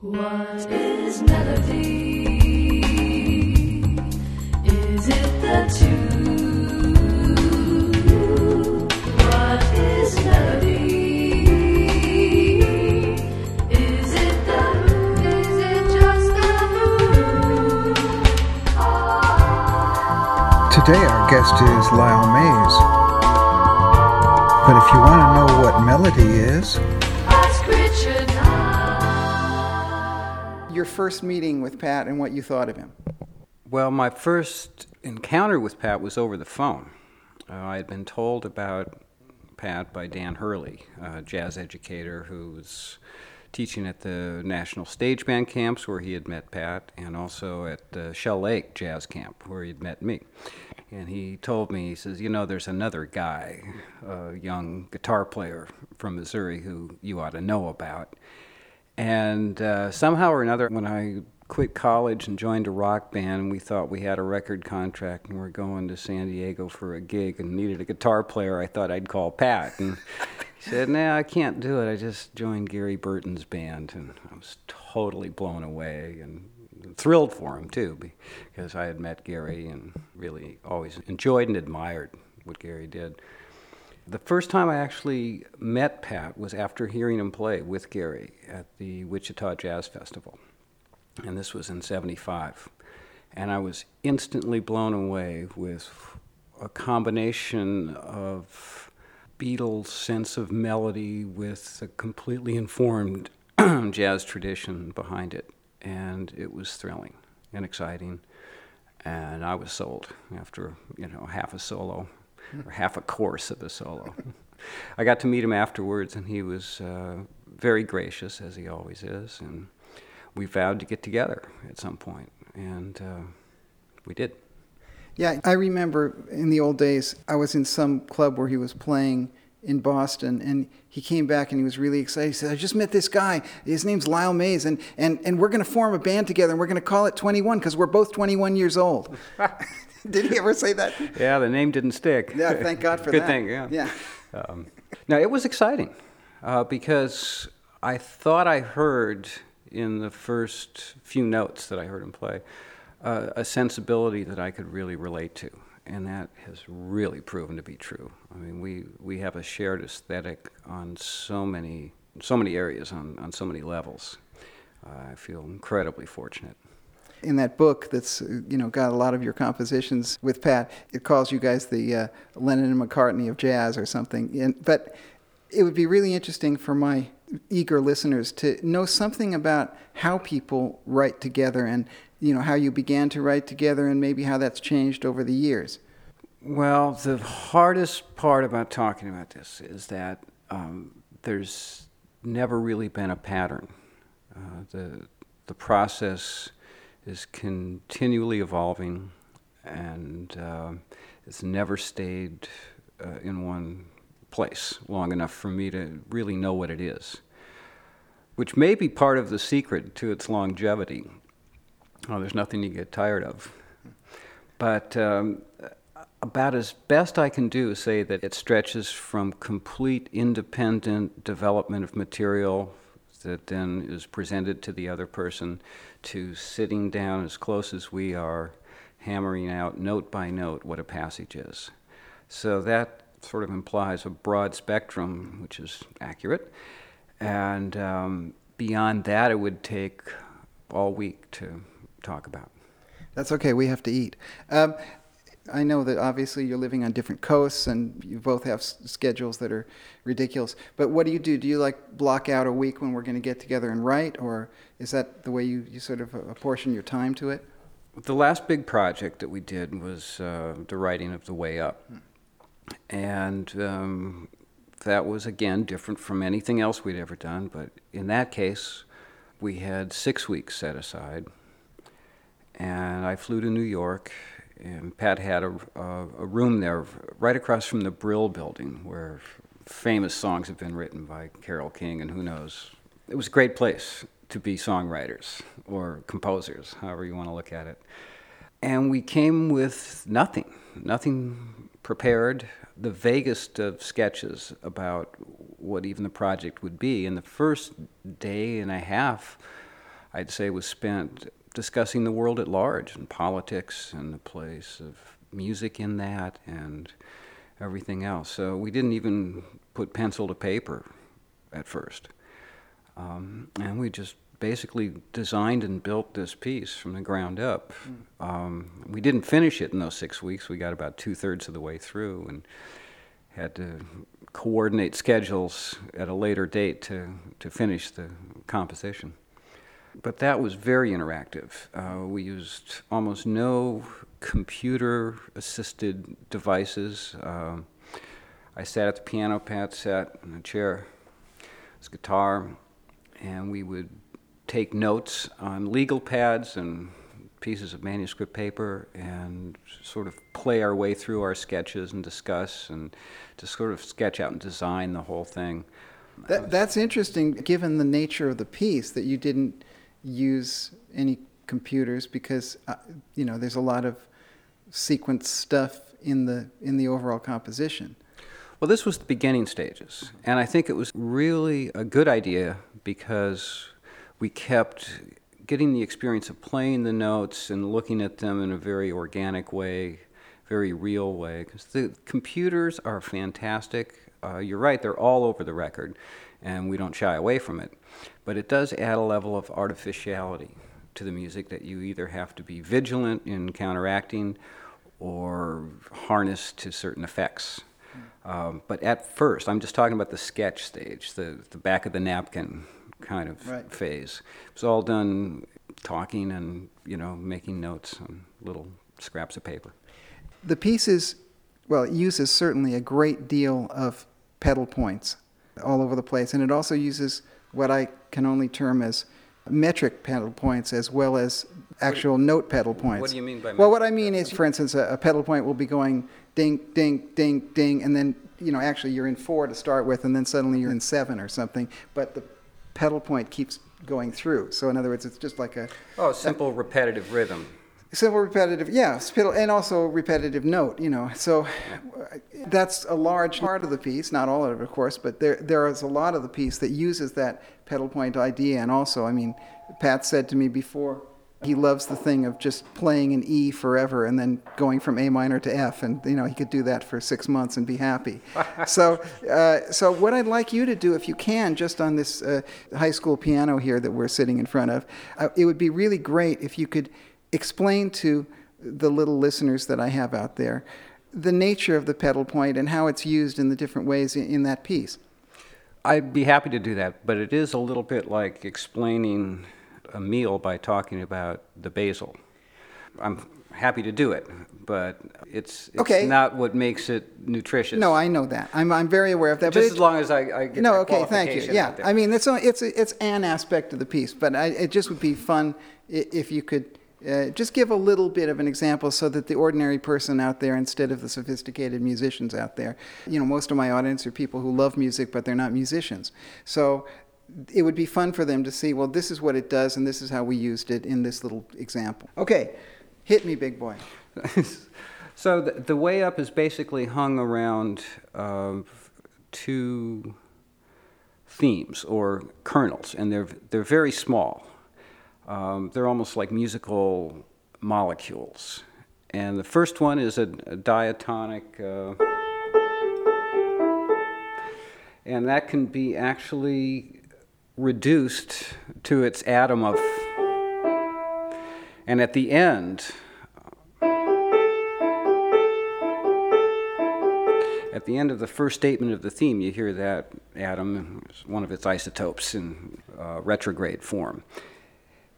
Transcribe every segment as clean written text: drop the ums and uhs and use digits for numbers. What is melody? Is it the tune? What is melody? Is it the moon? Is it just the moon? Ah. Today our guest is Lyle Mays. But if you want to know what melody is, your first meeting with Pat and what you thought of him? Well, my first encounter with Pat was over the phone. I had been told about Pat by Dan Hurley, a jazz educator who was teaching at the National Stage Band Camps, where he had met Pat, and also at the Shell Lake Jazz Camp, where he had met me. And he told me, he says, you know, there's another guy, a young guitar player from Missouri who you ought to know about. And somehow or another, when I quit college and joined a rock band, we thought we had a record contract and were going to San Diego for a gig and needed a guitar player. I thought I'd call Pat. And he said, nah, I can't do it. I just joined Gary Burton's band. And I was totally blown away and thrilled for him, too, because I had met Gary and really always enjoyed and admired what Gary did. The first time I actually met Pat was after hearing him play with Gary at the Wichita Jazz Festival, and this was in '75. And I was instantly blown away with a combination of Beatles' sense of melody with a completely informed jazz tradition behind it, and it was thrilling and exciting, and I was sold after, half a solo. Or half a course of a solo. I got to meet him afterwards, and he was very gracious, as he always is, and we vowed to get together at some point, and we did. Yeah, I remember in the old days, I was in some club where he was playing in Boston, and he came back and he was really excited. He said, I just met this guy, his name's Lyle Mays, and we're going to form a band together, and we're going to call it 21, because we're both 21 years old. Did he ever say that? Yeah, the name didn't stick. Yeah, thank God for that. Good thing, yeah. Now, it was exciting because I thought I heard in the first few notes that I heard him play a sensibility that I could really relate to, and that has really proven to be true. I mean, we have a shared aesthetic on so many areas, on so many levels. I feel incredibly fortunate. In that book that's got a lot of your compositions with Pat, it calls you guys the Lennon and McCartney of jazz or something. But it would be really interesting for my eager listeners to know something about how people write together and how you began to write together and maybe how that's changed over the years. Well, the hardest part about talking about this is that there's never really been a pattern. The process is continually evolving, and it's never stayed in one place long enough for me to really know what it is, which may be part of the secret to its longevity. Oh, there's nothing you get tired of. But about as best I can do is say that it stretches from complete independent development of material that then is presented to the other person, to sitting down as close as we are, hammering out note by note what a passage is. So that sort of implies a broad spectrum, which is accurate. And beyond that, it would take all week to talk about. That's okay, we have to eat. I know that obviously you're living on different coasts and you both have schedules that are ridiculous, but what do you do? Do you like block out a week when we're going to get together and write, or is that the way you sort of apportion your time to it? The last big project that we did was the writing of The Way Up, and that was, again, different from anything else we'd ever done, but in that case, we had 6 weeks set aside, and I flew to New York. And Pat had a room there right across from the Brill Building where famous songs have been written by Carole King and who knows. It was a great place to be songwriters or composers, however you want to look at it. And we came with nothing prepared, the vaguest of sketches about what even the project would be. And the first day and a half I'd say, was spent discussing the world at large and politics and the place of music in that and everything else. So we didn't even put pencil to paper at first. And we just basically designed and built this piece from the ground up. We didn't finish it in those 6 weeks. We got about two-thirds of the way through and had to coordinate schedules at a later date to finish the composition. But that was very interactive. We used almost no computer-assisted devices. I sat at the piano, Pat sat in a chair, his guitar, and we would take notes on legal pads and pieces of manuscript paper and sort of play our way through our sketches and discuss and just sort of sketch out and design the whole thing. That's interesting, given the nature of the piece, that you didn't use any computers, because you know, there's a lot of sequence stuff in the overall composition. Well, this was the beginning stages, and I think it was really a good idea because we kept getting the experience of playing the notes and looking at them in a very organic way, very real way, because the computers are fantastic. You're right, they're all over the record, and we don't shy away from it. But it does add a level of artificiality to the music that you either have to be vigilant in counteracting or harness to certain effects. But at first, I'm just talking about the sketch stage, the back of the napkin kind of right. phase. It was all done talking and, you know, making notes on little scraps of paper. The piece is... Well, it uses certainly a great deal of pedal points all over the place, and it also uses what I can only term as metric pedal points as well as actual note pedal points. What do you mean by metric? Well, what I mean is, for instance, a pedal point will be going ding, ding, ding, ding, and then, you know, actually you're in 4 to start with, and then suddenly you're in 7 or something, but the pedal point keeps going through. So in other words, it's just like a... Oh, simple repetitive rhythm. Simple repetitive, yeah, and also repetitive note, you know. So that's a large part of the piece, not all of it, of course, but there is a lot of the piece that uses that pedal point idea. And also, I mean, Pat said to me before, he loves the thing of just playing an E forever and then going from A minor to F, and, you know, he could do that for 6 months and be happy. So what I'd like you to do, if you can, just on this high school piano here that we're sitting in front of, it would be really great if you could explain to the little listeners that I have out there the nature of the pedal point and how it's used in the different ways in that piece. I'd be happy to do that, but it is a little bit like explaining a meal by talking about the basil. I'm happy to do it, but it's okay. Not what makes it nutritious. No, I know that. I'm very aware of that. Just as long as I get no, okay, thank you. Yeah, I mean, it's an aspect of the piece, but it just would be fun if you could... just give a little bit of an example so that the ordinary person out there, instead of the sophisticated musicians out there, you know, most of my audience are people who love music, but they're not musicians. So it would be fun for them to see, well, this is what it does, and this is how we used it in this little example. Okay, hit me, big boy. So the Way Up is basically hung around two themes or kernels, and they're very small. They're almost like musical molecules. And the first one is a diatonic, and that can be actually reduced to its atom of, and at the end, at the end of the first statement of the theme, you hear that atom, one of its isotopes in retrograde form.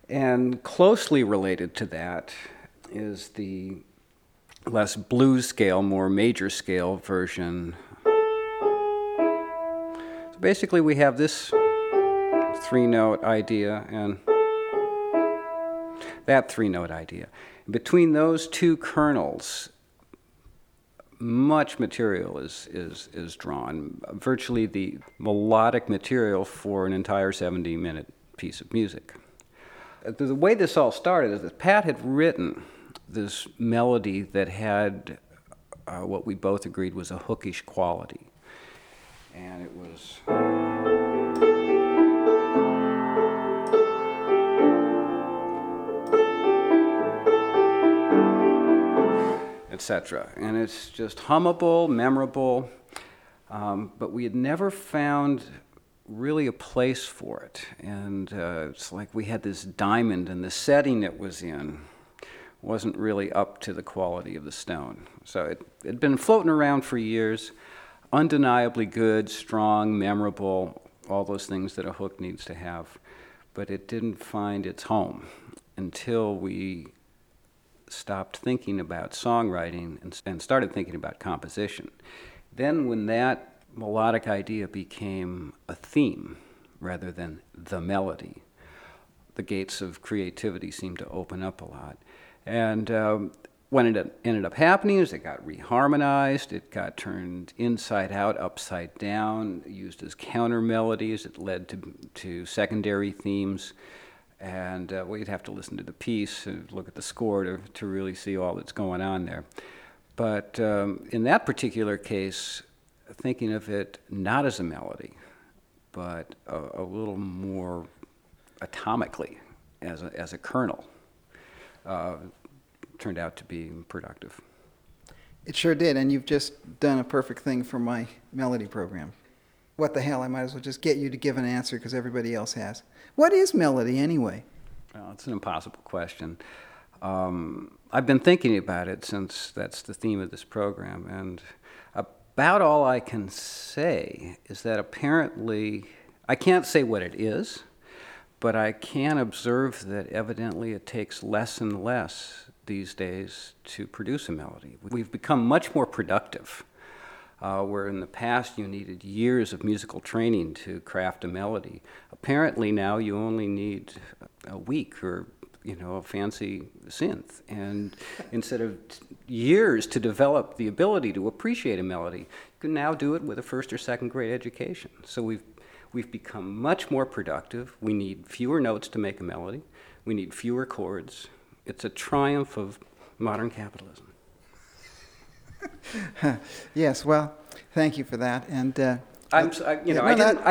And closely related to that is the less blues scale, more major scale version. So basically we have this 3-note idea and that 3-note idea. Between those two kernels, much material is drawn, virtually the melodic material for an entire 70-minute piece of music. The way this all started is that Pat had written this melody that had what we both agreed was a hookish quality. And it was... etc. And it's just hummable, memorable, but we had never found really a place for it. And it's like we had this diamond, and the setting it was in wasn't really up to the quality of the stone. So it had been floating around for years, undeniably good, strong, memorable, all those things that a hook needs to have, but it didn't find its home until we stopped thinking about songwriting and started thinking about composition. Then when that melodic idea became a theme rather than the melody, the gates of creativity seemed to open up a lot. And when it ended up happening is it got reharmonized, it got turned inside out, upside down, used as counter melodies, it led to secondary themes, and we'd have to listen to the piece and look at the score to really see all that's going on there. But in that particular case, thinking of it not as a melody, but a little more atomically, as a kernel, turned out to be productive. It sure did, and you've just done a perfect thing for my melody program. What the hell, I might as well just get you to give an answer because everybody else has. What is melody anyway? Well, it's an impossible question. I've been thinking about it since that's the theme of this program, and about all I can say is that apparently, I can't say what it is, but I can observe that evidently it takes less and less these days to produce a melody. We've become much more productive, where in the past you needed years of musical training to craft a melody. Apparently now you only need a week or a fancy synth, and instead of years to develop the ability to appreciate a melody, you can now do it with a first or second grade education. So we've become much more productive. We need fewer notes to make a melody. We need fewer chords. It's a triumph of modern capitalism. Yes, well, thank you for that. And I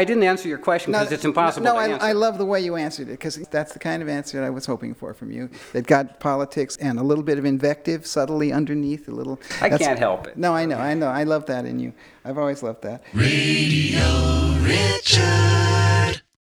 didn't answer your question because it's impossible to answer. No, I love the way you answered it, because that's the kind of answer I was hoping for from you. That got politics and a little bit of invective subtly underneath, a little... I can't help it. No, I know. I love that in you. I've always loved that. Radio Richard.